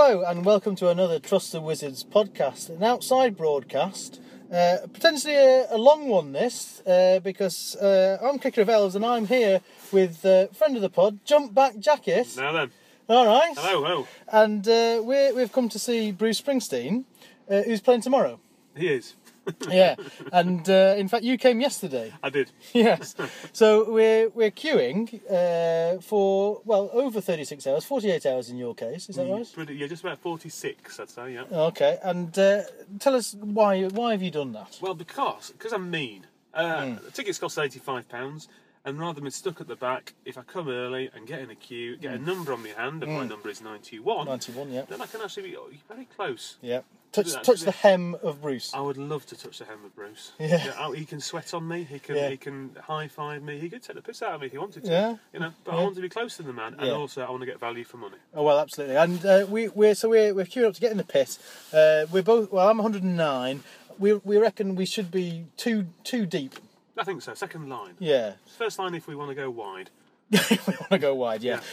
Hello and welcome to another Trust the Wizards podcast, an outside broadcast, potentially a long one this, because I'm Kicker of Elves and I'm here with a friend of the pod, Jump Back Jacket. Now then. All right. Hello, hello. And we've come to see Bruce Springsteen, who's playing tomorrow. He is. Yeah, and in fact, you came yesterday. I did. Yes. So we're queuing for, well, over 36 hours, 48 hours in your case, is that right? Yeah, just about 46, I'd say, yeah. Okay, and tell us why have you done that? Well, because I'm mean. The tickets cost £85, and rather than stuck at the back, if I come early and get in a queue, get a number on my hand, and my number is 91. 91, yeah. Then I can actually be very close. Yeah. Touch the hem of Bruce. I would love to touch the hem of Bruce. Yeah. He can sweat on me, he can high-five me, he could take the piss out of me if he wanted to. Yeah. You know, but I want to be close to the man, and also I want to get value for money. Oh, well, absolutely. And we're queuing up to get in the pit. We're both, well, I'm 109. We reckon we should be two deep. I think so, second line. Yeah. First line if we want to go wide. Yeah.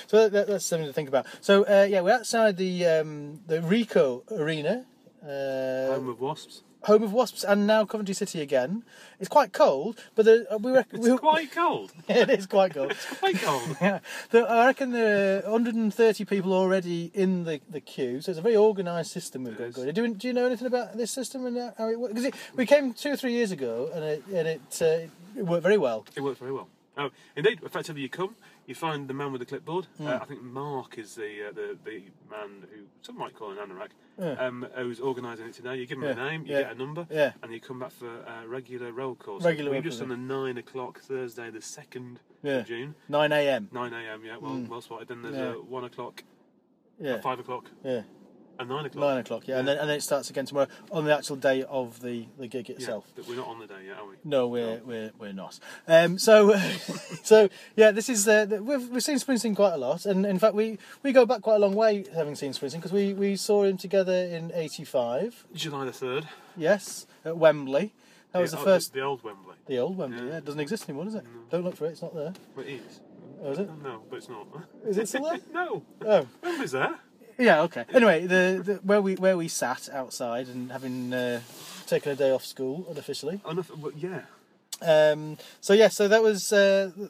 So that's something to think about. So, we're outside the Ricoh Arena. Home of Wasps. Home of Wasps, and now Coventry City again. It's quite cold, but it's quite cold. It is quite cold. It's quite cold. Yeah. So I reckon there are 130 people already in the queue, so it's a very organised system we've got going. Do you know anything about this system and how it works? Because we came 2 or 3 years ago, and it worked very well. It worked very well. Oh, indeed. Effectively, you come. You find the man with the clipboard. I think Mark is the man who some might call an anorak, who's organising it today. You give him a name, you get a number, and you come back for a regular roll call. We're just on the 9 o'clock Thursday, the 2nd of June. 9 a.m. 9 a.m., yeah, well spotted. Then there's a 1 o'clock, a 5 o'clock, and 9 o'clock. 9 o'clock, yeah, and then it starts again tomorrow on the actual day of the gig itself. Yeah, but we're not on the day yet, are we? No, we're not. This is we've seen Springsteen quite a lot, and in fact we go back quite a long way having seen Springsteen, because we saw him together in '85, July the 3rd. Yes, at Wembley. That was the first. The old Wembley. The old Wembley. Yeah, it doesn't exist anymore, does it? No. Don't look for it. It's not there. But it is. Oh, is it? No, but it's not. Is it still there? No. Oh, Wembley's there. Yeah, okay. Anyway, where we sat outside and having taken a day off school unofficially. So that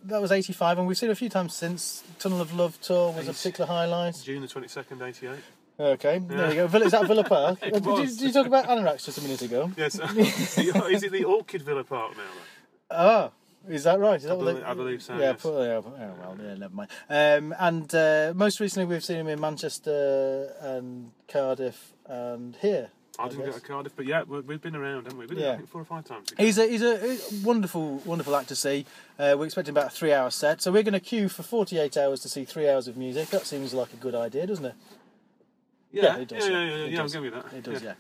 was 85, and we've seen it a few times since. Tunnel of Love tour was a particular highlight. June the 22nd, 88. Okay, there you go. Is that Villa Park? Did you talk about anoraks just a minute ago? Yes. Is it the Orchid Villa Park now? Ah. Is that right? I believe so. Yeah, yes. Never mind. And most recently, we've seen him in Manchester and Cardiff and here. I didn't go to Cardiff, but we've been around, haven't we? We've been I think 4 or 5 times. He's a wonderful, wonderful act to see. We're expecting about a 3-hour set, so we're going to queue for 48 hours to see 3 hours of music. That seems like a good idea, doesn't it? Yeah, it does. Yeah, I'll give you that. It does, yeah.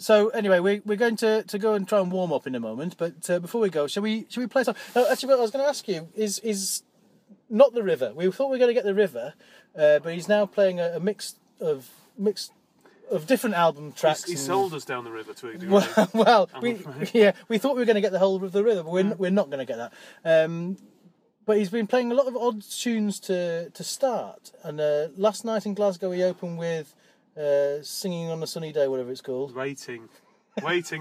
So anyway, we're going to go and try and warm up in a moment, but before we go, shall we play some? No, actually, what I was going to ask you is not The River. We thought we were going to get The River, but he's now playing a mix of different album tracks. He sold us down The River to a degree. Well, we thought we were going to get the whole of The River, but we're not going to get that. But he's been playing a lot of odd tunes to start, and last night in Glasgow he opened with. Singing on a Sunny Day, whatever it's called. Waiting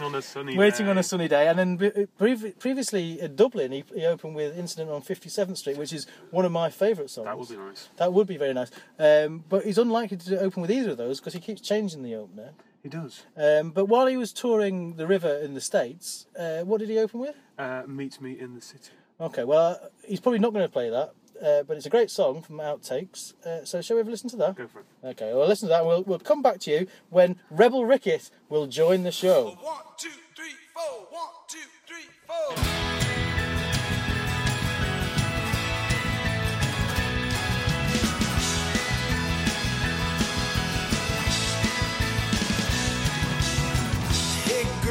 on a Sunny Day. Waiting on a Sunny Day. And then previously at Dublin, he opened with Incident on 57th Street, which is one of my favourite songs. That would be nice. That would be very nice. But he's unlikely to open with either of those because he keeps changing the opener. He does. But while he was touring The River in the States, what did he open with? Meet Me in the City. Okay, well, he's probably not going to play that. But it's a great song from Outtakes, so shall we have a listen to that? Go for it. Okay, well, listen to that, and we'll come back to you when Rebel Ricketts will join the show. 1, 2, 3, 4, 1, 2, 3, 4... If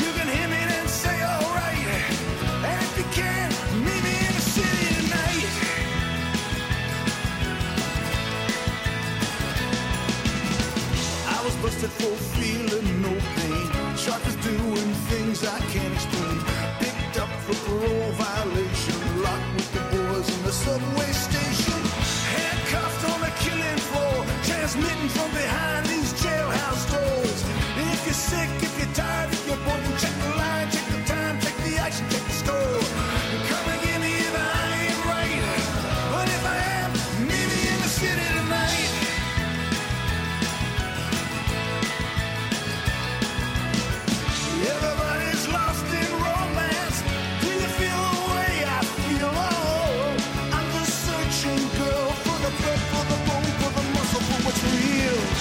you can hear me, then say alright. And if you can't, meet me. beautiful, feeling no pain. Shockers doing things I can't explain. Picked up for parole violation, locked with the boys in the subway station. Handcuffed on the killing floor, transmitting from behind these jailhouse doors. And if you're sick, if you're tired, if you're bored, you check the line, check the time, check the action, check the score. And come and get me if I ain't right, but if I am, maybe in the city tonight. Everybody's lost in romance. Do you feel the way I feel? Oh, I'm just searching, girl, for the blood, for the bone, for the muscle, for what's real.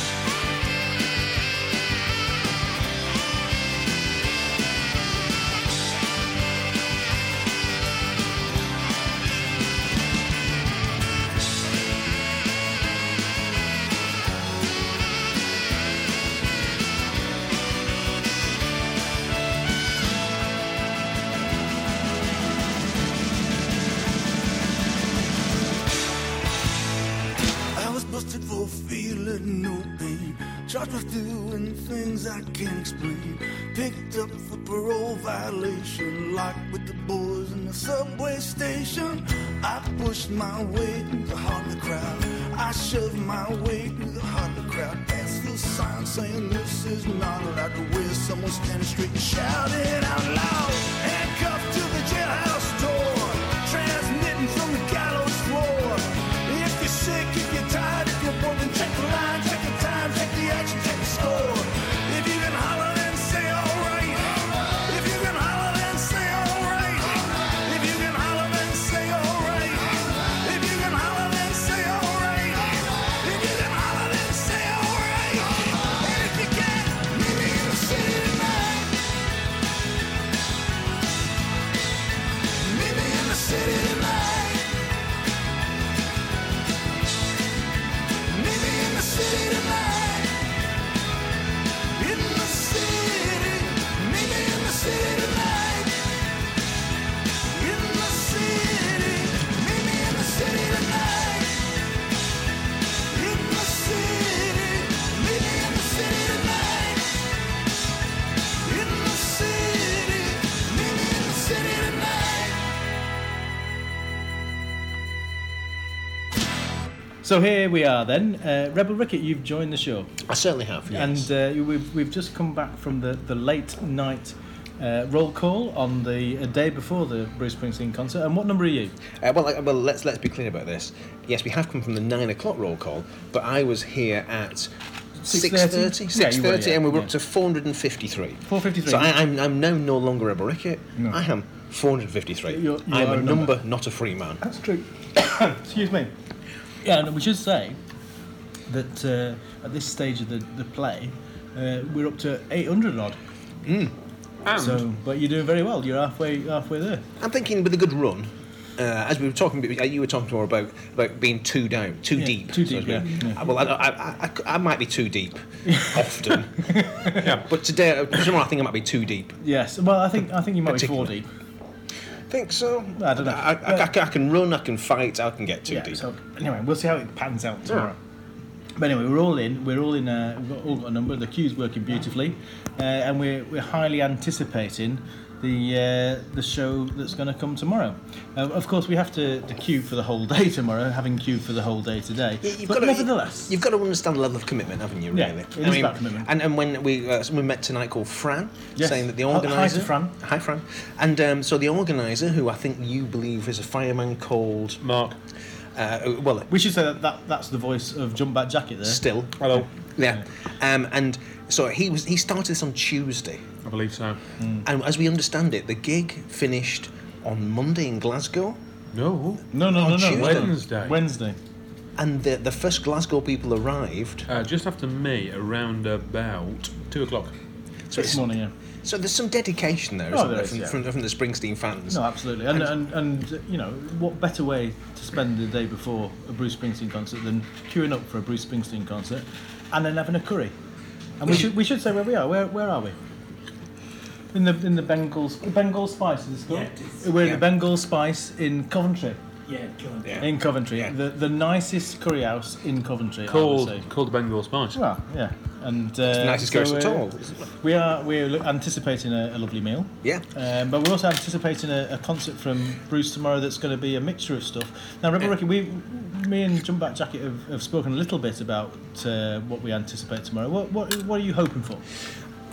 Charged with doing things I can't explain. Picked up for parole violation, locked with the boys in the subway station. I pushed my way through the heart of the crowd. I shoved my way through the heart of the crowd. Past the sign saying this is not allowed, to where someone standing straight and shouting out loud. Handcuffed to the jailhouse door, transmitting from the gallows floor. If you're sick, if you're tired, if you're bored, then check the line, check the time, check the action, check the score. If you can holler and say alright, if you can holler and say alright, if you can holler and say alright, if you can holler and say alright, if you can holler and say alright, and if you can, meet me in the city tonight. Meet me in the city tonight. Meet me in the city tonight. So here we are then. Rebel Ricketts, you've joined the show. I certainly have, yes. And we've just come back from the late night roll call on the day before the Bruce Springsteen concert. And what number are you? Well, let's be clear about this. Yes, we have come from the 9 o'clock roll call, but I was here at 6:30, and we were up to 453. 453. So I'm now no longer Rebel Ricketts. No. I am 453. I'm a number, not a free man. That's true. Excuse me. Yeah, and we should say that at this stage of the play, we're up to 800 odd. Mm. And so, but you're doing very well. You're halfway there. I'm thinking with a good run. As we were talking, you were talking more about being too down, too deep. Too deep. Yeah. Well, I might be too deep often. Yeah. But tomorrow I think I might be too deep. Yes. Well, I think you might be 4 deep. Think so. I don't know. I can run, I can fight, I can get too deep. So anyway, we'll see how it pans out tomorrow. Yeah. But anyway, we're all in. We've all got a number. The queue's working beautifully, and we're highly anticipating the show that's going to come tomorrow. Of course, we have to queue for the whole day tomorrow, having queued for the whole day today. Nevertheless, you've got to understand the level of commitment, haven't you? Really, it is about commitment. And when we met tonight, called Fran, saying that the organizer, hi Fran, and so the organizer, who I think you believe is a fireman called Mark. Well, we should say that's the voice of Jump Back Jacket there. Still, hello, yeah, and so he started this on Tuesday. I believe so. Mm. And as we understand it, the gig finished on Monday in Glasgow. No. Wednesday. And the first Glasgow people arrived just after me, around about 2 o'clock. So this morning, yeah. So there's some dedication there, isn't there, from the Springsteen fans. No, absolutely. And you know, what better way to spend the day before a Bruce Springsteen concert than queuing up for a Bruce Springsteen concert and then having a curry. And we should say where we are. Where are we? In the Bengal Spice, is it called? Yeah, we're in the Bengal Spice in Coventry. Yeah, Coventry. Yeah. In Coventry, yeah. The nicest curry house in Coventry. Called the Bengal Spice. Well, yeah. And it's the nicest ghost at all. We're anticipating a lovely meal. Yeah. But we're also anticipating a concert from Bruce tomorrow that's going to be a mixture of stuff. Now, Rebel Ricketts, me and Jump Back Jacket have spoken a little bit about what we anticipate tomorrow. What are you hoping for?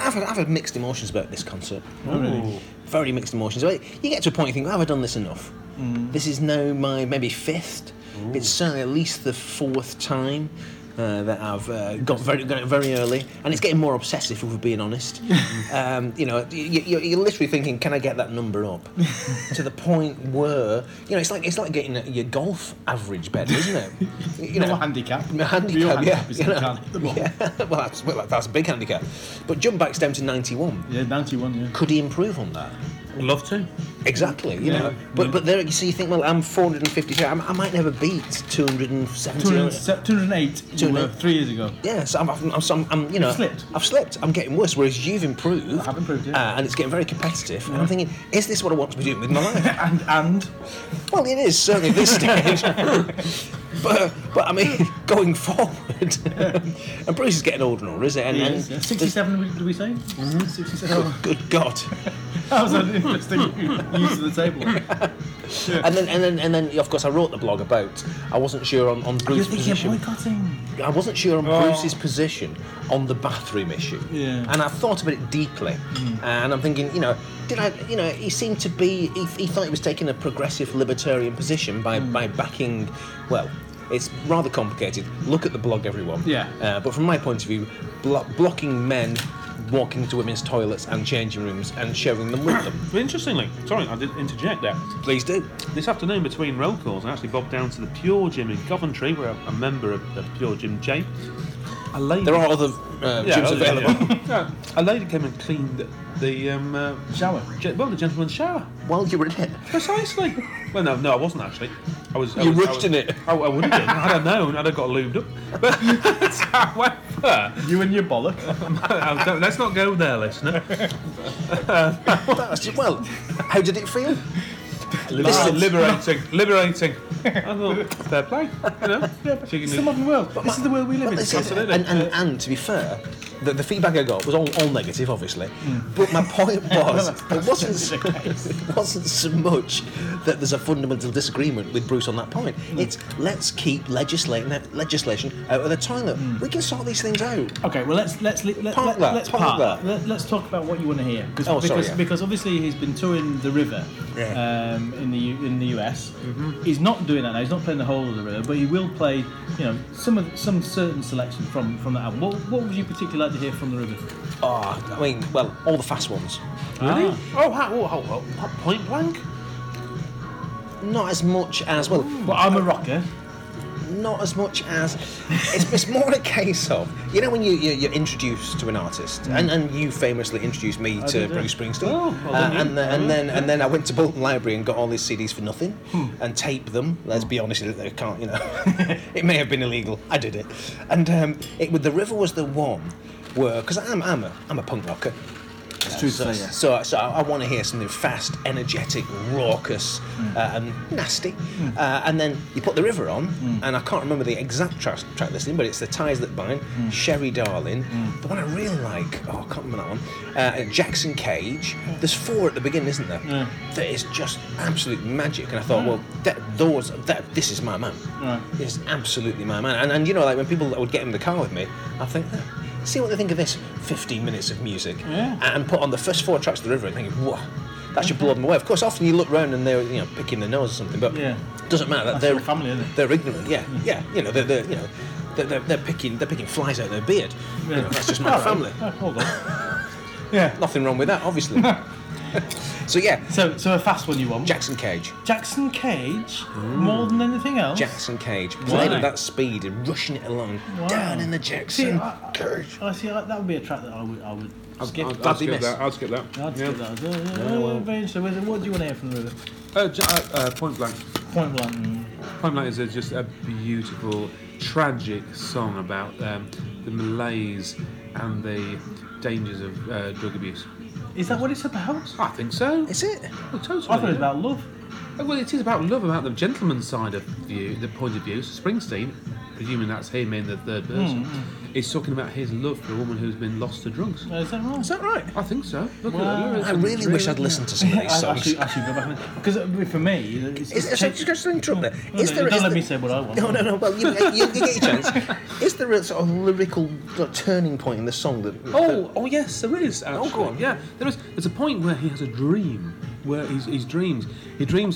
I've had mixed emotions about this concert. Oh, really? Very mixed emotions. You get to a point you think, well, have I done this enough? Mm. This is now my maybe fifth. Ooh. It's certainly at least the fourth time that I've got very early, and it's getting more obsessive, if we're being honest. You're literally thinking, can I get that number up? To the point where it's like getting your golf average better, isn't it? Handicap. That's a big handicap. But Jump Back's down to 91. Yeah, 91. Yeah. Could he improve on that? I'd love to. Exactly, you know. But there you see, you think, well, I'm 450. I might never beat 270. 208. 3 years ago. Yeah, so I've slipped. I've slipped. I'm getting worse. Whereas you've improved. I have improved. Yeah. And it's getting very competitive. Yeah. And I'm thinking, is this what I want to be doing with my life? and well, it is certainly at this stage. But I mean, going forward, and Bruce is getting older and older, isn't it? And 67, did we say? Mm-hmm. 67. Good God, that was an interesting use of the table. Yeah. And then, of course, I wrote the blog about. I wasn't sure on Bruce's position. You're thinking of boycotting. I wasn't sure on Bruce's position on the bathroom issue. Yeah. And I thought about it deeply, and I'm thinking, he seemed to be. He thought he was taking a progressive libertarian position by backing. Well, it's rather complicated. Look at the blog, everyone. Yeah. But from my point of view, blocking men walking to women's toilets and changing rooms and sharing them with them. But interestingly, sorry, I didn't interject there. Please do. This afternoon between roll calls, I actually bobbed down to the Pure Gym in Coventry, where a member of Pure Gym, Jake. A lady. There are other gyms available. Yeah. A lady came and cleaned the shower. The gentleman's shower. While you were in it. Precisely. Well, no, I wasn't actually. I was in it. I wouldn't have. I don't know. I'd have got lubed up. But however, you and your bollock. Let's not go there, listener. How did it feel? Liberating. I thought, fair play. It's the modern world. This is the world we live in. Absolutely. And to be fair, the feedback I got was all negative, obviously. Mm. But my point was, it wasn't so much that there's a fundamental disagreement with Bruce on that point. Mm. It's let's keep legislation out of the toilet. Mm. We can sort these things out. Okay, well let's talk about what you want to hear. Because obviously he's been touring the River. Yeah. In the US, mm-hmm. He's not doing that now. He's not playing the whole of the River, but he will play, some certain selection from that album. What would you particularly like to hear from the River? Oh, I mean, well, all the fast ones. Really? Oh, Point Blank? Not as much as I'm a rocker. Not as much as it's more a case of when you're introduced to an artist, and you famously introduced me to Bruce Springsteen, and then I went to Bolton Library and got all his CDs for nothing and taped them. Let's be honest, I can't. It may have been illegal. I did it, and the River was the one where because I'm a punk rocker. It's true to say, yeah. So I want to hear something fast, energetic, raucous, and nasty. Mm. And then you put the River on, and I can't remember the exact track listing, but it's The Ties That Bind, Sherry Darling. Mm. The one I really like, I can't remember that one, Jackson Cage. There's four at the beginning, isn't there? Yeah. That is just absolute magic. And I thought, this is my man. Right. This is absolutely my man. And when people would get in the car with me, I think, see what they think of this 15 minutes of music and put on the first four tracks of the River and thinking, whoa, that should blow them away. Of course, often you look round and they're picking their nose or something, but it doesn't matter. That's their family, isn't it? They're ignorant, they're picking flies out of their beard. Yeah. That's just my family. Right. Hold on. Nothing wrong with that, obviously. So a fast one you want? Jackson Cage? Mm. More than anything else? Jackson Cage. Playing at that speed and rushing it along. Wow. Down in the Jackson Cage. That would be a track that I would skip. I'd skip that. Very interesting. What do you want to hear from the River? Point Blank. Point Blank. Mm. Point Blank is just a beautiful, tragic song about the malaise and the dangers of drug abuse. Is that what it's about? I think so. Is it? Well, totally. I thought it was about love. Well, it is about love, about the gentleman's side of view, the point of view. So Springsteen, presuming that's him in the third person, is talking about his love for a woman who's been lost to drugs. Is that right? Is that right? I think so. Look at it. I really wish I'd listened to some of these songs. I should go back. Because for me, don't let me say what I want. No. Well, you get your chance. Is there a sort of lyrical turning point in the song that? Yes, there is. Actually. Oh, go on. Yeah, there is. There's a point where he has a dream. Where he dreams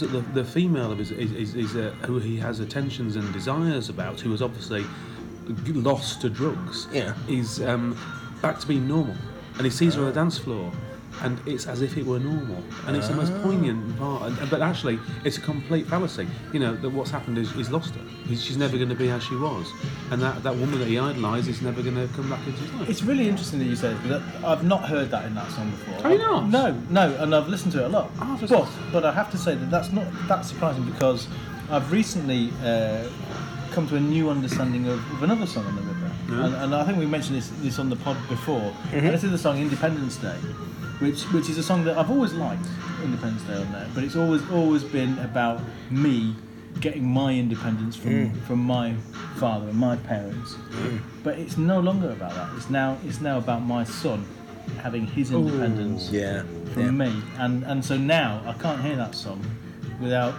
that the female of his is who he has attentions and desires about, who is obviously lost to drugs, is back to being normal, and he sees her on the dance floor, and it's as if it were normal, and it's the most poignant part. But actually, it's a complete fallacy. You know that what's happened is he's lost her. She's never going to be as she was, and that woman that he idolised is never going to come back into his life. It's really interesting that you say that. I've not heard that in that song before. Have you not? No, and I've listened to it a lot. But I have to say that that's not that surprising, because I've recently come to a new understanding of another song on The River, and I think we mentioned this on the pod before. Mm-hmm. This is the song Independence Day, which is a song that I've always liked. Independence Day on there, but it's always been about me getting my independence from my father and my parents. Mm. But it's no longer about that. It's now about my son having his independence from me. And so now I can't hear that song without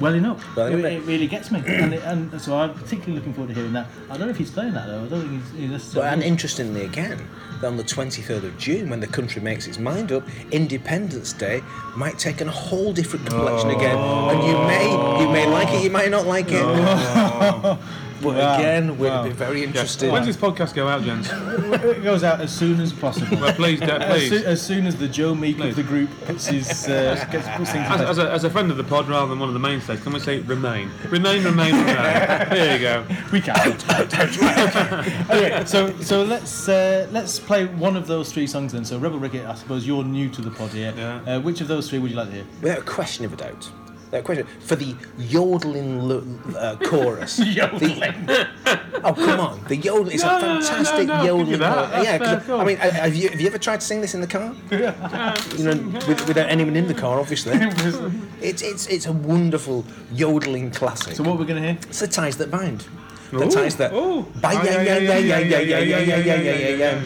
welling up. It really gets me. and so I'm particularly looking forward to hearing that. I don't know if he's playing that though. I don't think he's necessarily. But interestingly again, on the 23rd of June, when the country makes its mind up, Independence Day might take on a whole different complexion again, and you may like it, you may not like it. But again, we'll be very interested. When does this podcast go out, gents? It goes out as soon as possible. Well, please. As soon as the Joe Meek of the group puts his puts things as a friend of the pod, rather than one of the mainstays, can we say remain? Remain. There you go. We can. Okay, so let's play one of those three songs then. So Rebel Rickett, I suppose you're new to the pod here. Yeah. Which of those three would you like to hear? Without a question of a doubt. That question for the yodeling chorus. Yodeling. Oh come on, the yodeling. It's a fantastic yodeling chorus. I mean, have you ever tried to sing this in the car? Without anyone in the car, obviously. It's a wonderful yodeling classic. So what we're going to hear? It's The Ties That Bind. The Ties That. Oh. Yeah.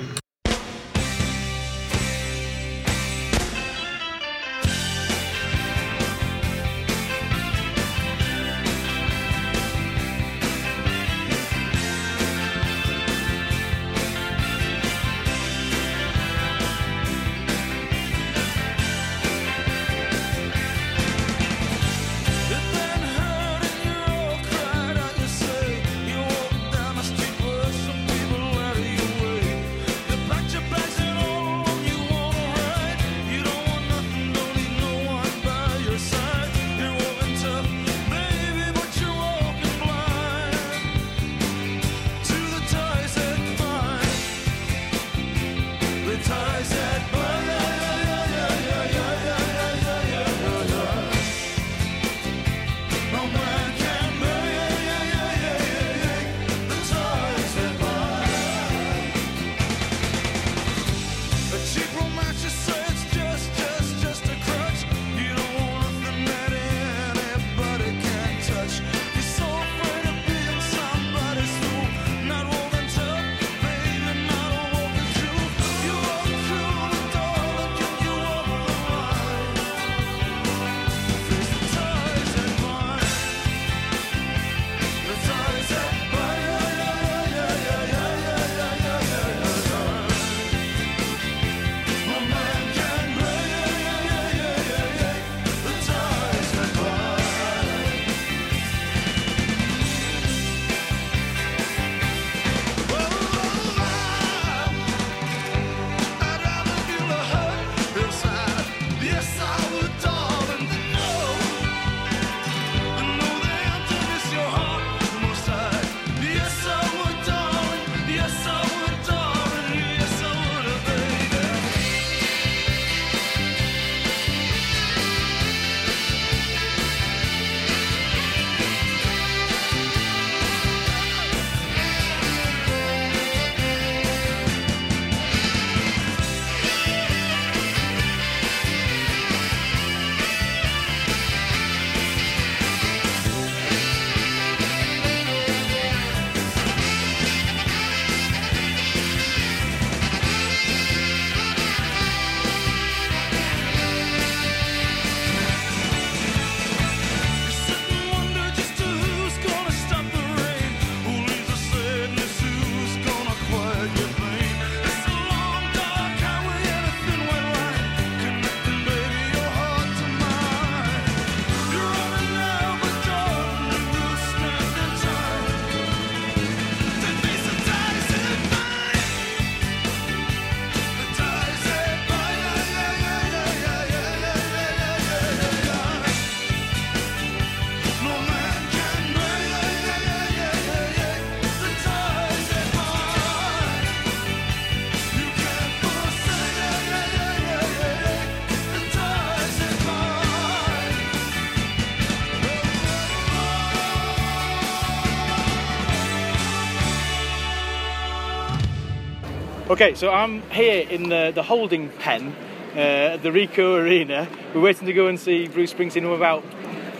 Okay, so I'm here in the holding pen at the Ricoh Arena. We're waiting to go and see Bruce Springsteen in about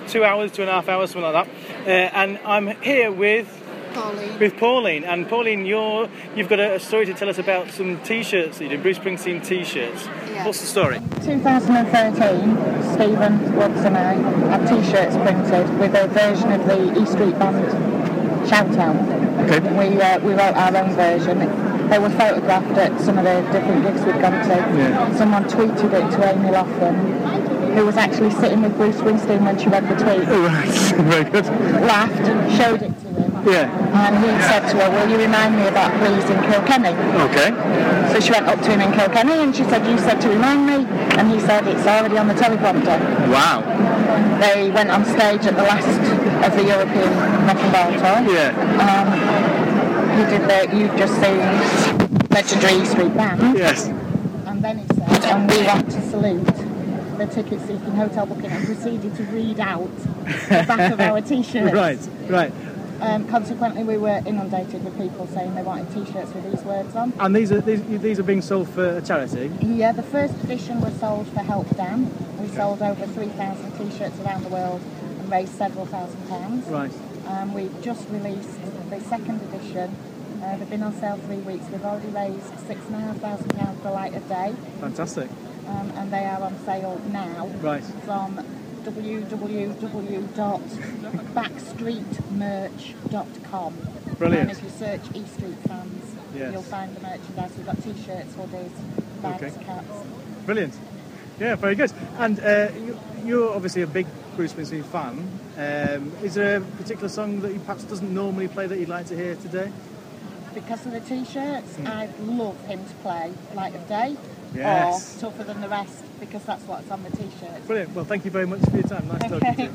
2 hours, 2.5 hours, something like that. And I'm here with Pauline. And Pauline, you've got a story to tell us about some T-shirts that you did, Bruce Springsteen T-shirts. Yeah. What's the story? 2013, Stephen, Robson and I had T-shirts printed with a version of the E Street Band shout-out. Okay. We wrote our own version. They were photographed at some of the different gigs we'd gone to. Yeah. Someone tweeted it to Amy Laughlin, who was actually sitting with Bruce Springsteen when she read the tweet. Right, very good. Laughed, showed it to him. Yeah. And he said to her, "Will you remind me of that, please, in Kilkenny?" Okay. So she went up to him in Kilkenny and she said, "You said to remind me," and he said, "It's already on the teleprompter." Wow. They went on stage at the last of the European Rock and Ball Tour. Yeah. He did the "You Just Seen" legendary E Street Band. Yes. And then he said, "And we want to salute the ticket-seeking hotel booking," and proceeded to read out the back of our T-shirts. Right. Consequently, we were inundated with people saying they wanted T-shirts with these words on. And these are being sold for a charity? Yeah, the first edition was sold for Help Dan. We sold over 3,000 T-shirts around the world and raised several £1,000. Right. We've just released the second edition. They've been on sale 3 weeks. We've already raised £6,500 for Light of Day. Fantastic. And they are on sale now. Right. From www.backstreetmerch.com. Brilliant. And if you search E Street fans, you'll find the merchandise. We've got T-shirts, hoodies, bags, caps. Brilliant. Yeah, very good. And you're obviously a big Bruce Springsteen fan. Is there a particular song that he perhaps doesn't normally play that you'd like to hear today? Because of the T-shirts, I'd love him to play Light of Day or Tougher Than the Rest, because that's what's on the T-shirts. Brilliant. Well, thank you very much for your time. Nice talking to you.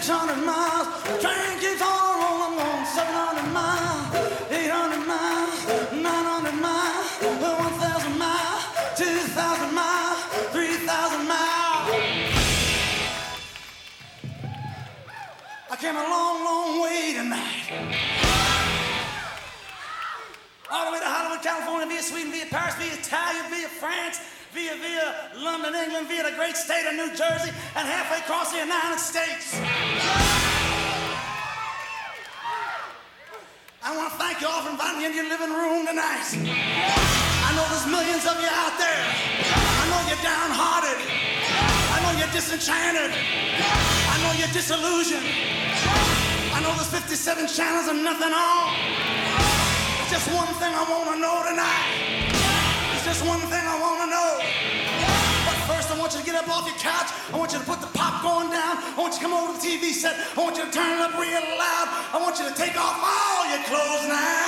600 miles, the train keeps on rolling on, 700 miles, 800 miles, 900 miles, 1,000 miles, 2,000 miles, 3,000 miles. I came a long, long way tonight. All the way to Hollywood, California, via Sweden, via Paris, via Italia, via France, via London, England, via the great state of New Jersey, and halfway across the United States. I want to thank you all for inviting me into your living room tonight. I know there's millions of you out there. I know you're downhearted. I know you're disenchanted. I know you're disillusioned. I know there's 57 channels and nothing on. There's just one thing I want to know tonight. There's just one thing I want to know. But first, I want you to get up off your couch. I want you to put the popcorn down. I want you to come over to the TV set. I want you to turn it up real loud. I want you to take off all your clothes now.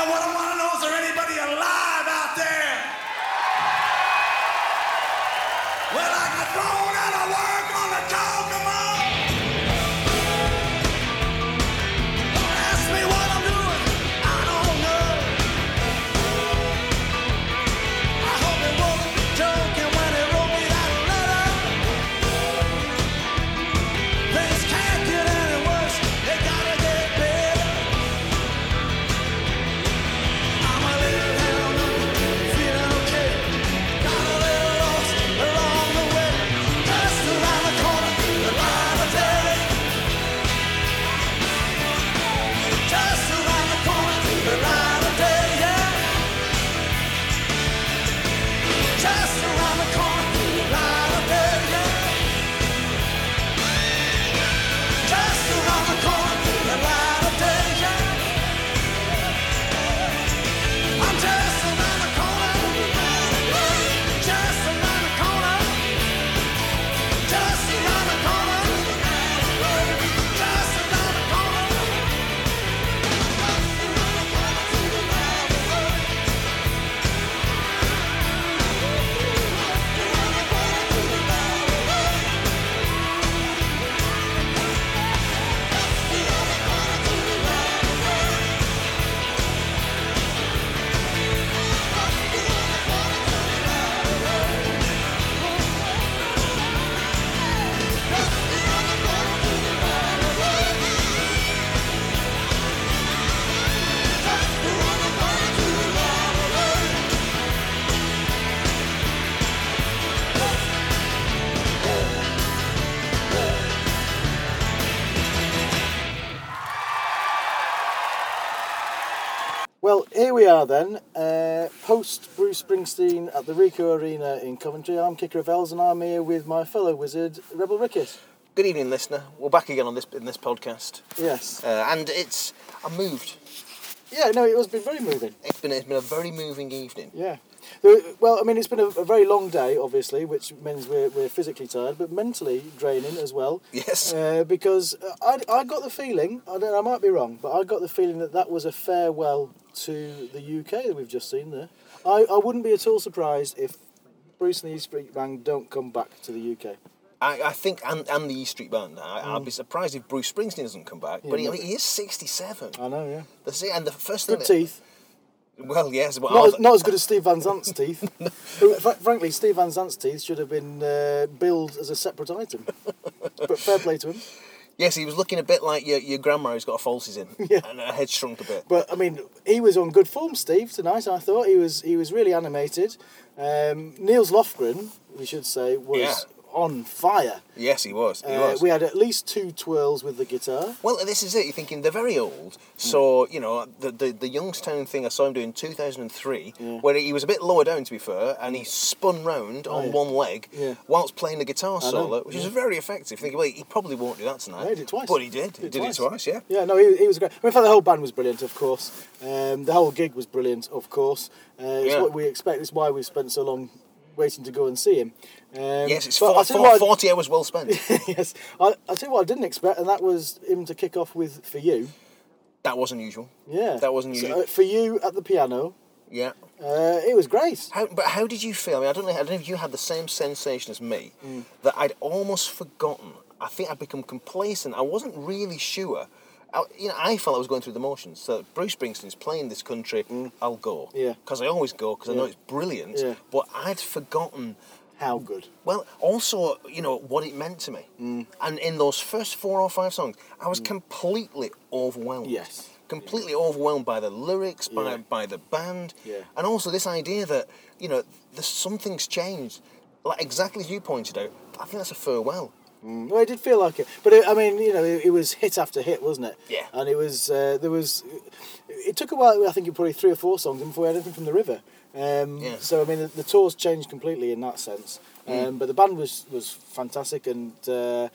And what I want to know is there anybody alive out there? Well, I got thrown out of work on the dog tomorrow. Well, here we are then, post Bruce Springsteen at the Ricoh Arena in Coventry. I'm Kicker of Elves and I'm here with my fellow wizard, Rebel Ricketts. Good evening, listener. We're back again on this podcast. Yes. And I'm moved. Yeah, no, it has been very moving. It's been a very moving evening. Yeah. Well, I mean, it's been a very long day, obviously, which means we're physically tired, but mentally draining as well. Yes. Because I got the feeling, I might be wrong, but I got the feeling that was a farewell to the UK that we've just seen there. I wouldn't be at all surprised if Bruce and the E Street Band don't come back to the UK. I think, and the E Street Band, I'd be surprised if Bruce Springsteen doesn't come back, yeah, but he is 67. I know, yeah. And the first thing... Good teeth. Well, yes. Well, not as good as Steve Van Zandt's teeth. No. Frankly, Steve Van Zandt's teeth should have been billed as a separate item. But fair play to him. Yes, he was looking a bit like your grandma who's got a falsies in, yeah, and her head shrunk a bit. But I mean, he was on good form, Steve, tonight. I thought he was really animated. Niels Lofgren, we should say, was. Yeah. On fire. Yes, he was. We had at least two twirls with the guitar. Well, this is it. You're thinking they're very old. So, you know, the Youngstown thing I saw him do in 2003, where he was a bit lower down, to be fair, and he spun round on one leg whilst playing the guitar solo, which was very effective. Thinking, well, he probably won't do that tonight. No, he did twice. But he did. He did it twice, yeah. Yeah, no, he was great. I mean, in fact, the whole band was brilliant, of course. The whole gig was brilliant, of course. It's what we expect. It's why we've spent so long waiting to go and see him. Yes, it's 40 hours well spent. Yes. I tell you what I didn't expect, and that was him to kick off with For You. That was unusual. Yeah. That was unusual. So, For You at the piano. Yeah. It was great. But how did you feel? I mean, I don't know if you had the same sensation as me, that I'd almost forgotten. I think I'd become complacent. I wasn't really sure. I felt I was going through the motions. So Bruce Springsteen's playing this country, I'll go. Yeah. Because I always go, because I know it's brilliant. Yeah. But I'd forgotten... How good. Well, also, what it meant to me. Mm. And in those first 4 or 5 songs, I was completely overwhelmed. Yes. Completely overwhelmed by the lyrics, by the band. Yeah. And also this idea that, something's changed. Like exactly as you pointed out, I think that's a farewell. Mm. Well, it did feel like it, but it was hit after hit, wasn't it? Yeah. And it was It took a while. I think it probably 3 or 4 songs before we had anything from The River. So the tours changed completely in that sense. But the band was fantastic, and it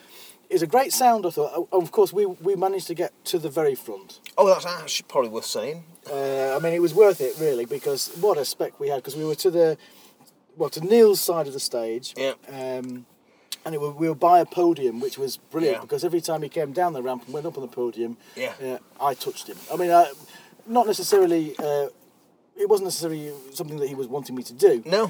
was a great sound. I thought. Of course, we managed to get to the very front. Oh, that's actually probably worth saying. It was worth it really, because what a spec we had, because we were to Neil's side of the stage. Yeah. And we were by a podium, which was brilliant, because every time he came down the ramp and went up on the podium, I touched him. Not necessarily, it wasn't necessarily something that he was wanting me to do. No.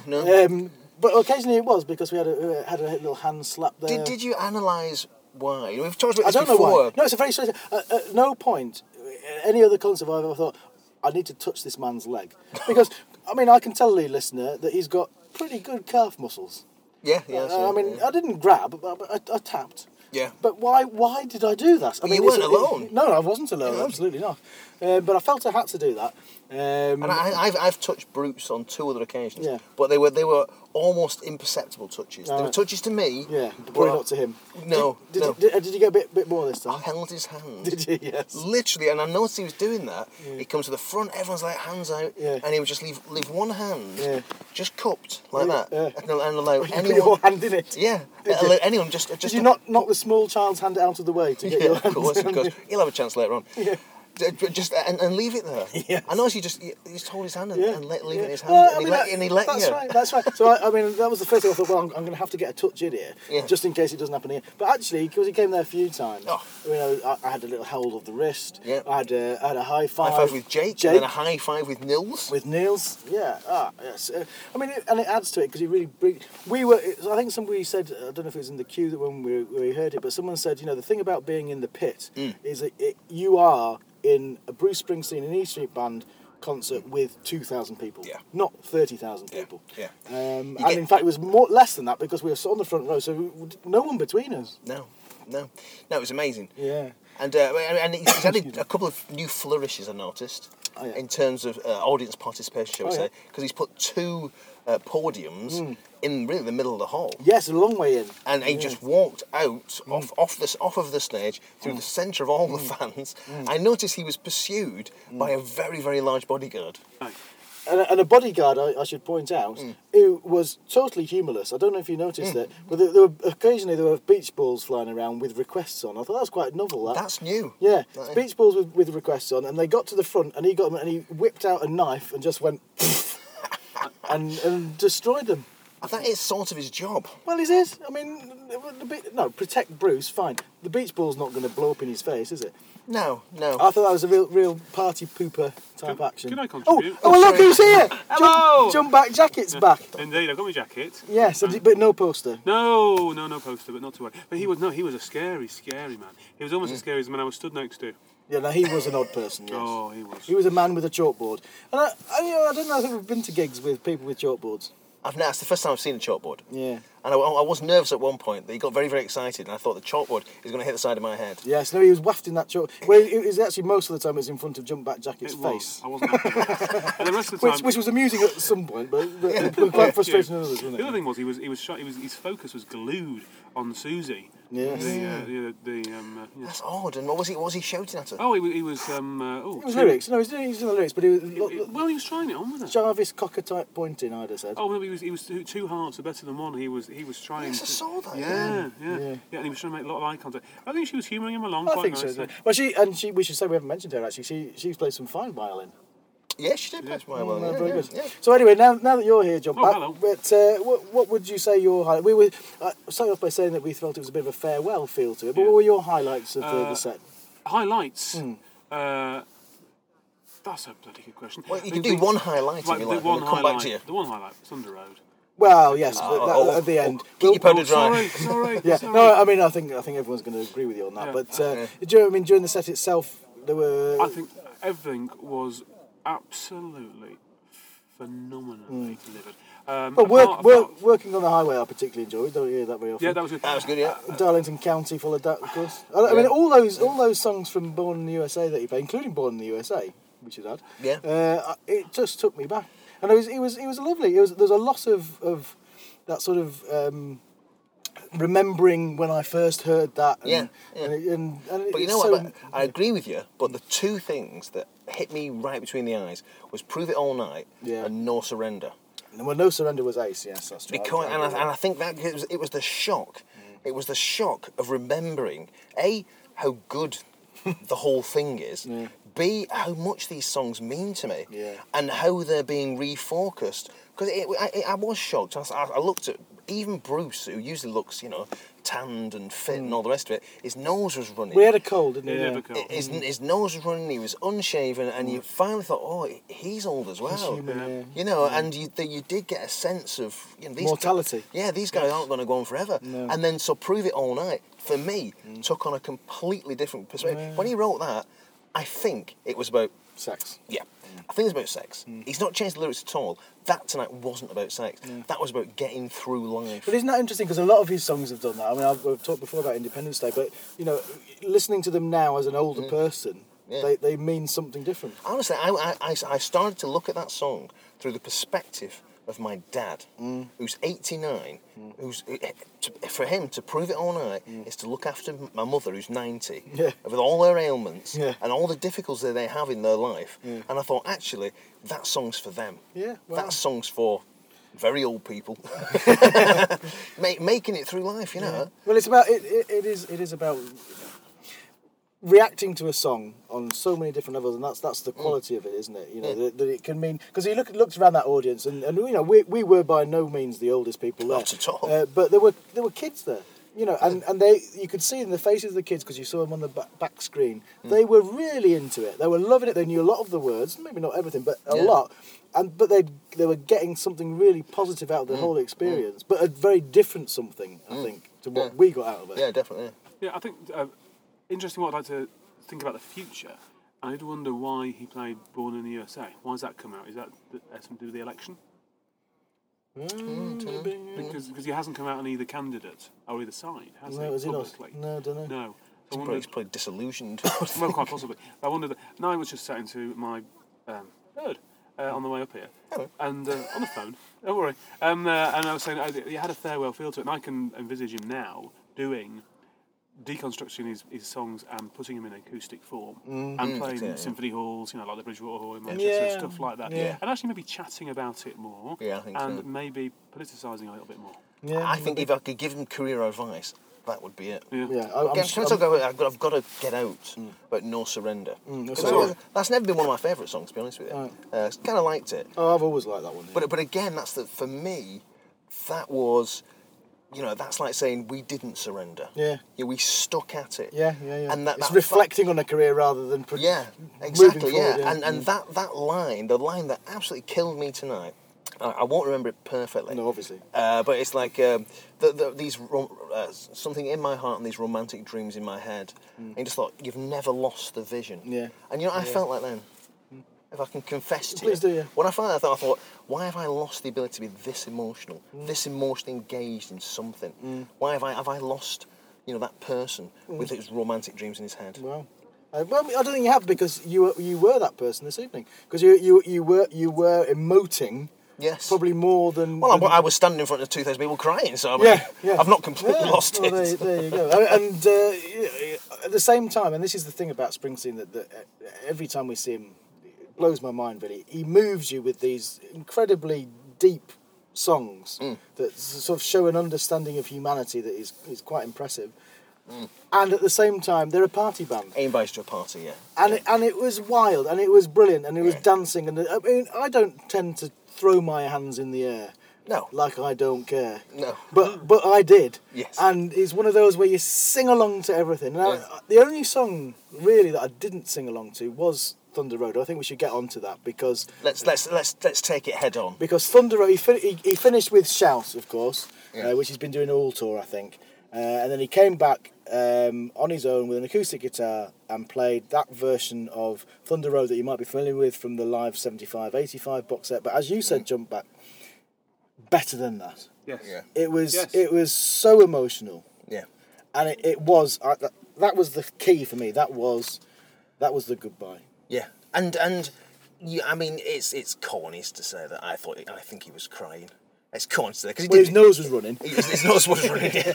But occasionally it was, because we had a little hand slap there. Did you analyse why? We've talked about this before. Know why. No, it's a very strange... at no point, any other concert I've ever thought, I need to touch this man's leg. Because, I can tell the listener that he's got pretty good calf muscles. I didn't grab, but I tapped. Yeah. But why did I do that? You weren't alone. No, I wasn't alone, absolutely not. But I felt I had to do that. And I've touched Bruce on 2 other occasions, but they were almost imperceptible touches. They were touches to me. Yeah, probably not to him. No. Did you get a bit more this time? I held his hand. Did you? Yes. Literally, and I noticed he was doing that. Yeah. He comes to the front, everyone's like, hands out, and he would just leave one hand, just cupped, like that. Yeah. And allow anyone... Put your hand in it. Yeah. Anyone just... Did you not the small child's hand out of the way to get your hand? Of course, because he'll have a chance later on. Yeah. Just and leave it there. Yes. I noticed you just hold his hand and leave it in his hand, and he let you. That's right. So that was the first thing I thought. Well, I'm going to have to get a touch in here, just in case it doesn't happen here. But actually, because he came there a few times, I had a little hold of the wrist. Yeah. I had a high five. High five with Jake. And then a high five with Nils. Yeah. Ah, yes. And it adds to it, because he really. I think somebody said, I don't know if it was in the queue that when we heard it, but someone said, the thing about being in the pit is that you are. In a Bruce Springsteen and E Street Band concert with 2,000 people, not 30,000 people. Yeah. And in fact, it was less than that, because we were sat on the front row, so no one between us. No, it was amazing. Yeah. And he's added a couple of new flourishes I noticed in terms of audience participation, shall we say, because he's put 2 podiums in really the middle of the hall. Yes, a long way in. And he just walked out off of the stage through the centre of all the fans. I noticed he was pursued by a very, very large bodyguard. Right. And a bodyguard, I should point out, who was totally humourless. I don't know if you noticed it, but there were beach balls flying around with requests on. I thought that was quite novel. That's new. Yeah, beach balls with requests on, and they got to the front, and he got them, and he whipped out a knife and just went and destroyed them. I think it's sort of his job. Well, it is. Protect Bruce, fine. The beach ball's not going to blow up in his face, is it? No. I thought that was a real party pooper type action. Can I contribute? Oh, look who's here! Hello! Jump Back Jacket's back. Indeed, I've got my jacket. Yes, but no poster. No poster, but not to worry. But he was a scary, scary man. He was almost as scary as the man I was stood next to. Yeah, he was an odd person, yes. Oh, he was. He was a man with a chalkboard. And I don't know if I've been to gigs with people with chalkboards. That's the first time I've seen a chalkboard. Yeah. And I was nervous at one point. He got very, very excited, and I thought the chalkboard is going to hit the side of my head. Yes, he was wafting that chalkboard. Well, it was actually most of the time it was in front of Jump Back Jacket's face. I wasn't happy with that. And the rest of the time... Which was amusing at some point, but quite frustrating to others, wasn't it? The other thing was, he was shot. His focus was glued on Susie. Yes. That's odd. And what was he shouting at her? Oh, it was lyrics. No, he was doing the lyrics, but he was trying it on, wasn't it? Jarvis Cocker type pointing, I'd have said. Oh, no, he was 2 hearts are better than one. He was trying. Yes, I saw that. Yeah, and he was trying to make a lot of eye contact. I think she was humouring him along. I think nicely. So. Well, we should say we haven't mentioned her actually. She played some fine violin. Yeah, she did play some violin. No, very good. Yeah. So anyway, now that you're here, John, but what would you say your highlight? We were starting off by saying that we felt it was a bit of a farewell feel to it. But what were your highlights of the set? Highlights. That's a bloody good question. Well, you can do one highlight. Right, the one highlight. Thunder Road. Well, yes, at the end. Sorry. Yeah. No, I mean, I think everyone's going to agree with you on that. Yeah. But during the set itself, there were. I think everything was absolutely phenomenally delivered. Working on the Highway, I particularly enjoyed. Don't hear that very often. Yeah, that was good. Yeah. Darlington County followed that, of course. I mean, all those songs from Born in the USA that you play, including Born in the USA, we should add. Yeah. It just took me back, and it was lovely. There's a lot of that sort of remembering when I first heard that. And, yeah. And but you know what? I agree with you. But the two things that hit me right between the eyes was "Prove It All Night" and "No Surrender." Well, No Surrender was ace, yes, that's true. Because, and I think that it was the shock. It was the shock of remembering, A, how good the whole thing is, B, how much these songs mean to me, and how they're being refocused. Because I was shocked. I looked at even Bruce, who usually looks, tanned and fit and all the rest of it. His nose was running. We had a cold, didn't we? Yeah. His nose was running. He was unshaven, and you finally thought, "Oh, he's old as well." And you did get a sense of these mortality. These guys aren't going to go on forever. No. And then so Prove It All Night for me took on a completely different perspective. Yeah. When he wrote that, I think it was about sex. Yeah. I think it's about sex. He's not changed the lyrics at all. That tonight wasn't about sex. That was about getting through life. But isn't that interesting? Because a lot of his songs have done that. I mean, I've talked before about Independence Day, but listening to them now as an older person, they mean something different. Honestly, I started to look at that song through the perspective of my dad, who's 89, for him to prove it all night is to look after my mother, who's 90, with all her ailments and all the difficulties that they have in their life. Yeah. And I thought, actually, that song's for them. Yeah, wow. That song's for very old people, making it through life. Well, it's about it is about reacting to a song on so many different levels, and that's the quality of it, isn't it? That it can mean, because he looked around that audience, and we were by no means the oldest people there. Not at all. But there were kids there, and you could see in the faces of the kids, because you saw them on the back screen. They were really into it. They were loving it. They knew a lot of the words, maybe not everything, but a lot. But they were getting something really positive out of the whole experience, but a very different something, I think, to what we got out of it. Yeah, definitely. Yeah, I think. Interesting what I'd like to think about the future. I did wonder why he played Born in the USA. Why has that come out? Is that something to do with the election? Because he hasn't come out on either candidate or either side, has he? Publicly. No, I don't know. No. So he's played disillusioned. Well, quite possibly. I wondered. No, I was just sat into my bird on the way up here. Hello. And on the phone. Don't worry. And I was saying, he had a farewell feel to it, and I can envisage him now doing deconstructing his songs and putting them in acoustic form and playing symphony halls, like the Bridgewater Hall in Manchester and stuff like that. Yeah. And actually maybe chatting about it more maybe politicising a little bit more. Yeah, I think if I could give him career advice, that would be it. Yeah. I've got to get out, but No Surrender. That's never been one of my favourite songs, to be honest with you. Right. Kind of liked it. Oh, I've always liked that one. Yeah. But again, for me, that was... that's like saying we didn't surrender. Yeah. We stuck at it. Yeah. And it's reflecting on a career rather than moving forward, yeah. And that line, the line that absolutely killed me tonight, I won't remember it perfectly. No, obviously. But it's like something in my heart and these romantic dreams in my head. And you just thought, you've never lost the vision. Yeah. And I felt like then. If I can confess to Please you. Do, yeah. When I found that, I thought, why have I lost the ability to be this emotional, this emotionally engaged in something? Why have I lost, that person with his romantic dreams in his head? Well, I don't think you have, because you were that person this evening, because you were emoting. Yes. Probably more than... Well, I was standing in front of 2,000 people crying, so I've not completely lost it. There you go. And at the same time, and this is the thing about Springsteen, that every time we see him, blows my mind, really. He moves you with these incredibly deep songs that sort of show an understanding of humanity that is quite impressive. And at the same time, they're a party band. Everybody's to a party, yeah. And it was wild, and it was brilliant, and it was dancing. And I mean, I don't tend to throw my hands in the air. No. Like I don't care. No. But I did. Yes. And it's one of those where you sing along to everything. Now, the only song, really, that I didn't sing along to was Thunder Road. I think we should get onto that because let's take it head on. Because Thunder Road, he finished with Shout, of course, yeah. Which he's been doing all tour, I think, and then he came back on his own with an acoustic guitar and played that version of Thunder Road that you might be familiar with from the live 75-85 box set. But as you said, Jump Back, better than that. Yes, yeah. It was so emotional. Yeah, and that was the key for me. That was the goodbye. Yeah, and you, I mean, it's corny to say that. I think he was crying. It's corny to say because his nose was running. His nose was running. Yeah.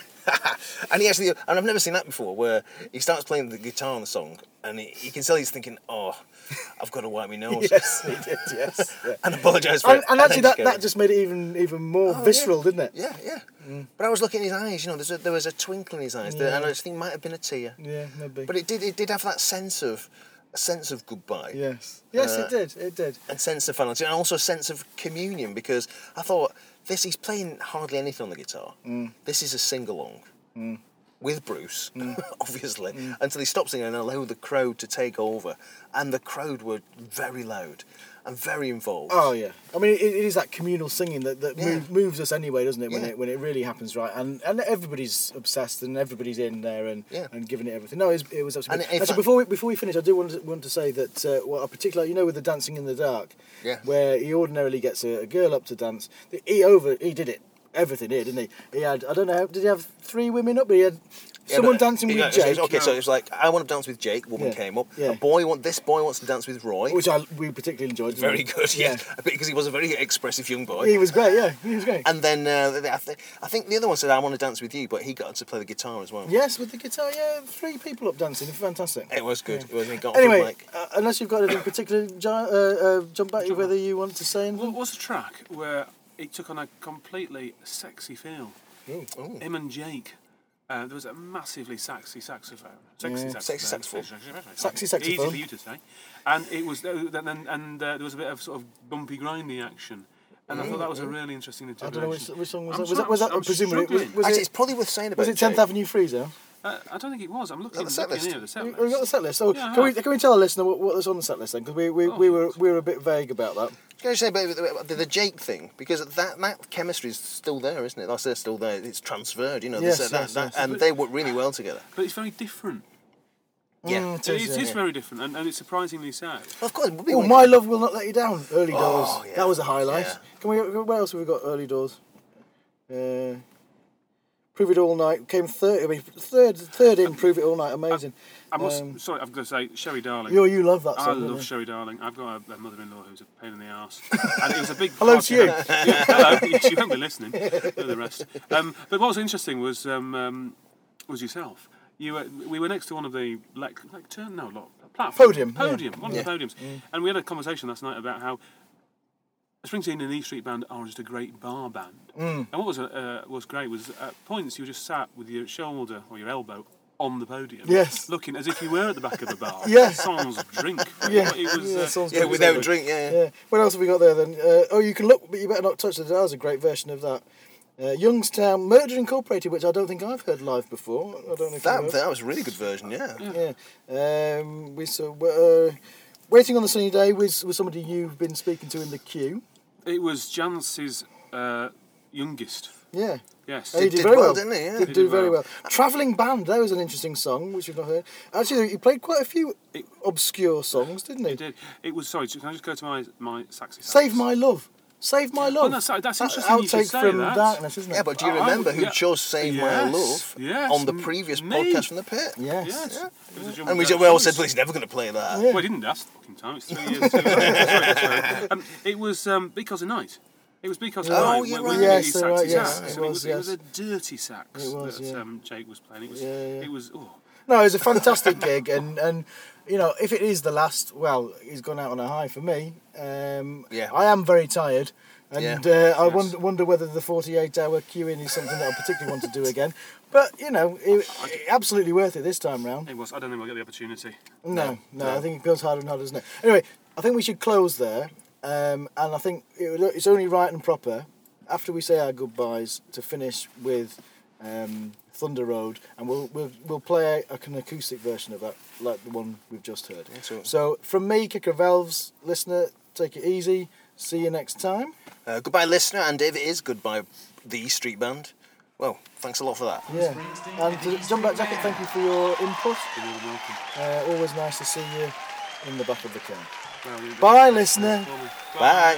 And he actually, and I've never seen that before, where he starts playing the guitar on the song, and you can tell he's thinking, "Oh, I've got to wipe my nose." Yes, he did. Yes, yeah. And apologise for it. And actually, that just made it even more visceral, yeah. Didn't it? Yeah, yeah. Mm. But I was looking in his eyes. You know, there was a twinkle in his eyes, yeah. And I just think it might have been a tear. Yeah, maybe. But it did have that sense of goodbye. Yes. Yes, it did. And sense of finality, and also a sense of communion, because I thought he's playing hardly anything on the guitar. Mm. This is a sing-along. Mm. With Bruce, obviously, until he stopped singing and allowed the crowd to take over. And the crowd were very loud and very involved. Oh, yeah. I mean, it is that communal singing that moves us anyway, doesn't it, when it really happens, right? And everybody's obsessed and everybody's in there and giving it everything. No, it was absolutely... Actually, before we finish, I do want to say that, well, particularly, you know, with the Dancing in the Dark, where he ordinarily gets a girl up to dance, he did it. Everything here, didn't he? He had, I don't know, did he have three women up? He had someone dancing with Jake. So it was like, I want to dance with Jake, woman came up. Yeah. This boy wants to dance with Roy. Which we particularly enjoyed. Very good, yeah. Because he was a very expressive young boy. He was great, yeah. He was great. And then I think the other one said, I want to dance with you, but he got to play the guitar as well. Yes, with the guitar, yeah. Three people up dancing. Fantastic. It was good. Yeah. It was, anyway, unless you've got anything particular, Jump Back, whether you want to say anything. Well, what's a track where... It took on a completely sexy feel. Ooh. Him and Jake. There was a massively sexy saxophone. Sexy saxophone. Easy for you to say. And it was and there was a bit of sort of bumpy, grindy action. And I thought that was a really interesting interpretation. I don't know which song was that. I'm presumably it's probably worth saying about. Was it 10th Avenue Freezer? I don't think it was. I'm looking at the set list. We've got the set list. So yeah, can we tell our listener what was on the set list then? Because we were a bit vague about that. Can I say about the Jake thing? Because that chemistry is still there, isn't it? That's still there. It's transferred, you know. Yes. And they work really well together. But it's very different. Yeah, it is very different, and it's surprisingly sad. Well, of course. Oh, My Love Will Not Let You Down. Early Doors. Yeah. That was a highlight. Yeah. Where else have we got? Early Doors. Prove It All Night came third. I mean, third in Prove It All Night. Amazing. I must. Sorry, I've got to say, Sherry Darling. You love that song. I love Sherry Darling. I've got a mother-in-law who's a pain in the arse, and it was a big. Hello to you. Hello. She won't be listening. For the rest. But what was interesting was yourself. We were next to one of the platform. Podium. Yeah. One of the podiums, and we had a conversation last night about how Springsteen and E Street Band are just a great bar band. Mm. And what was great was at points you just sat with your shoulder or your elbow on the podium, looking as if you were at the back of a bar. Sans drink. Without a drink. Yeah. What else have we got there then? You can look, but you better not touch it. That was a great version of that. Youngstown, Murder Incorporated, which I don't think I've heard live before. I don't know if that was a really good version. Yeah. We saw Waiting on the Sunny Day was somebody you've been speaking to in the queue. It was Jance's youngest. Yeah. Yes. He did very well, didn't he? Yeah. He did very well. Travelling Band, that was an interesting song, which we've not heard. Actually, he played quite a few obscure songs, didn't he? He did. It was, sorry, can I just go to my saxy? Save My Love. Well, that's interesting. Outtake from Darkness, isn't it? Yeah, but do you remember who chose Save My Love on the previous podcast from the pit? Yes. Yeah. And we all said, well, he's never going to play that. Yeah. Well, he didn't. That's the fucking time. It's 3 years. It was Because of Night. It was Because of Night. It was a dirty sax that Jake was playing. It was. No, it was a fantastic gig, and you know, if it is the last, well, he's gone out on a high for me. I am very tired, and I wonder whether the 48-hour queuing is something that I particularly want to do again. But, you know, it absolutely worth it this time round. It was. I don't think we'll get the opportunity. No. I think it goes harder and harder, doesn't it? Anyway, I think we should close there, and I think it's only right and proper, after we say our goodbyes, to finish with Thunder Road, and we'll play an acoustic version of that, like the one we've just heard. Excellent. So from me, Kicker of Elves, listener, take it easy. See you next time. Goodbye, listener, and if it is goodbye, the E Street Band. Well, thanks a lot for that. Yeah, and Jump Back Jacket, thank you for your input. You're welcome. Always nice to see you in the back of the camp. No, bye, listener. Bye.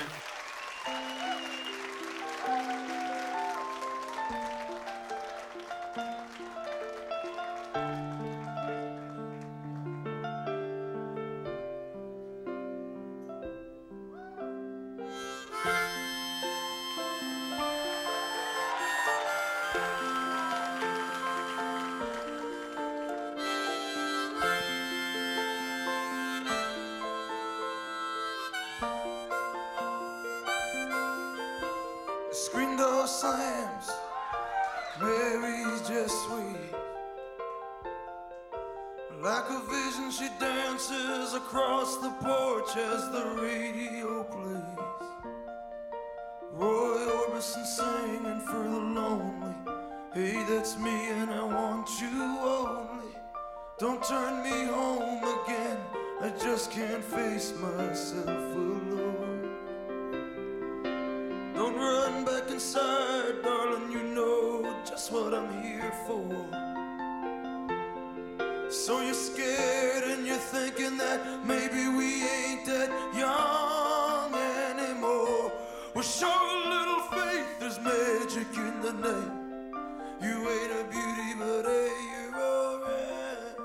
Screen those signs, Mary's just sweet. Like a vision, she dances across the porch as the radio plays. Roy Orbison singing for the lonely. Hey, that's me and I want you only. Don't turn me home again, I just can't face myself alone. Don't run back inside, darling, you know just what I'm here for. So you're scared and you're thinking that maybe we ain't that young anymore. Well, show a little faith, there's magic in the name. You ain't a beauty, but hey, you're alright.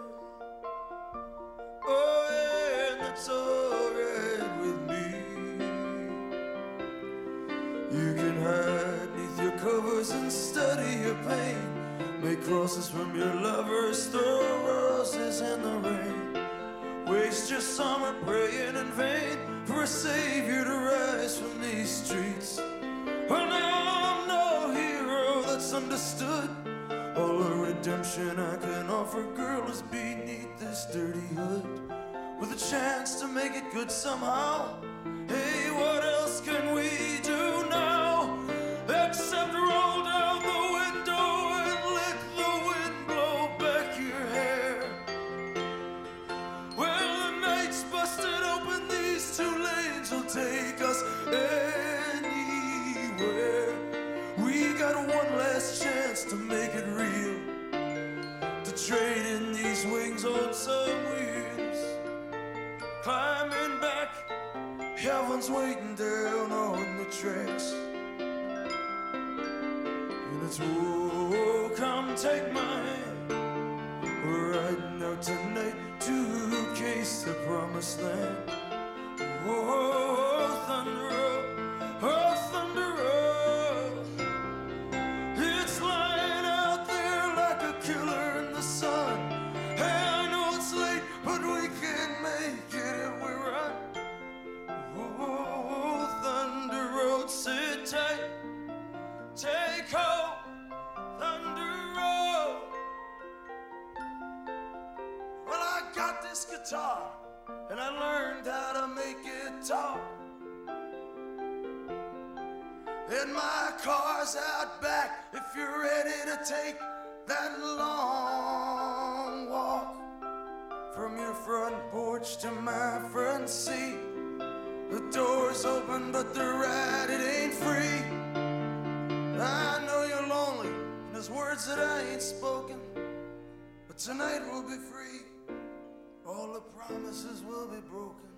Oh, yeah, and that's alright with me. You can hide beneath your covers and study your pain. Make crosses from your lovers, throw roses in the rain. Waste your summer praying in vain for a savior to rise from these streets. Well, now I'm no hero that's understood. All the redemption I can offer, girl, is beneath this dirty hood. With a chance to make it good somehow. Hey, what else can we do? Except roll down the window and let the wind blow back your hair. Well, the night's busted open, these two lanes will take us anywhere. We got one last chance to make it real, to trade in these wings on some wheels. Climbing back, heaven's waiting down on the tracks. Oh, come take my hand. We're riding out tonight to chase the promised land. Oh, Thunder Road, oh, Thunder Road. It's lying out there like a killer in the sun. Hey, I know it's late, but we can make it if we run. Oh, Thunder Road, sit tight, take hold. Guitar, and I learned how to make it talk. And my car's out back if you're ready to take that long walk. From your front porch to my front seat, the door's open but the ride, it ain't free. I know you're lonely, and there's words that I ain't spoken, but tonight we'll be free. All the promises will be broken.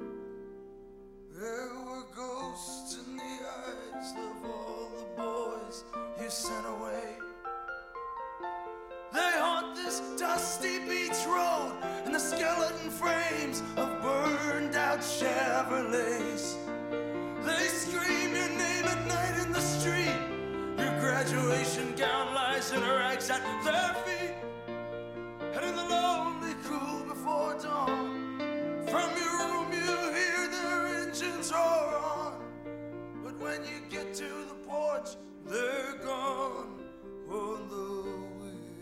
There were ghosts in the eyes of all the boys you sent away. They haunt this dusty beach road and the skeleton frames of burned out Chevrolets. They scream your name at night in the street. Your graduation gown lies in rags at their feet. And in the lonely cool before dawn, from your room you hear their engines roar on. But when you get to the porch, they're gone on the wind.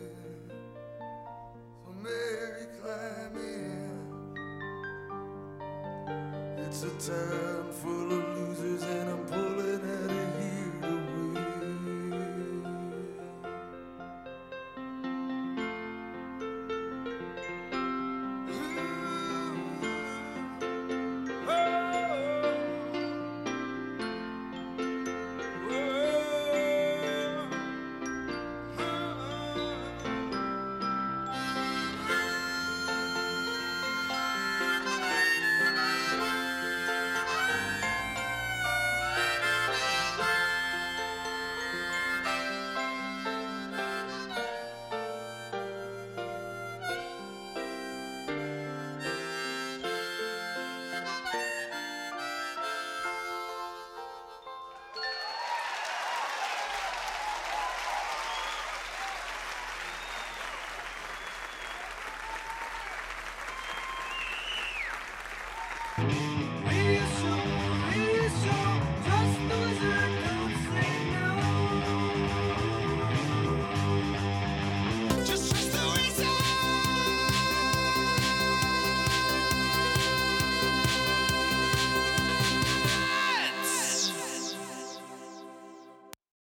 So Mary, climb in. It's a town full of losers and I'm pulling out of here to win.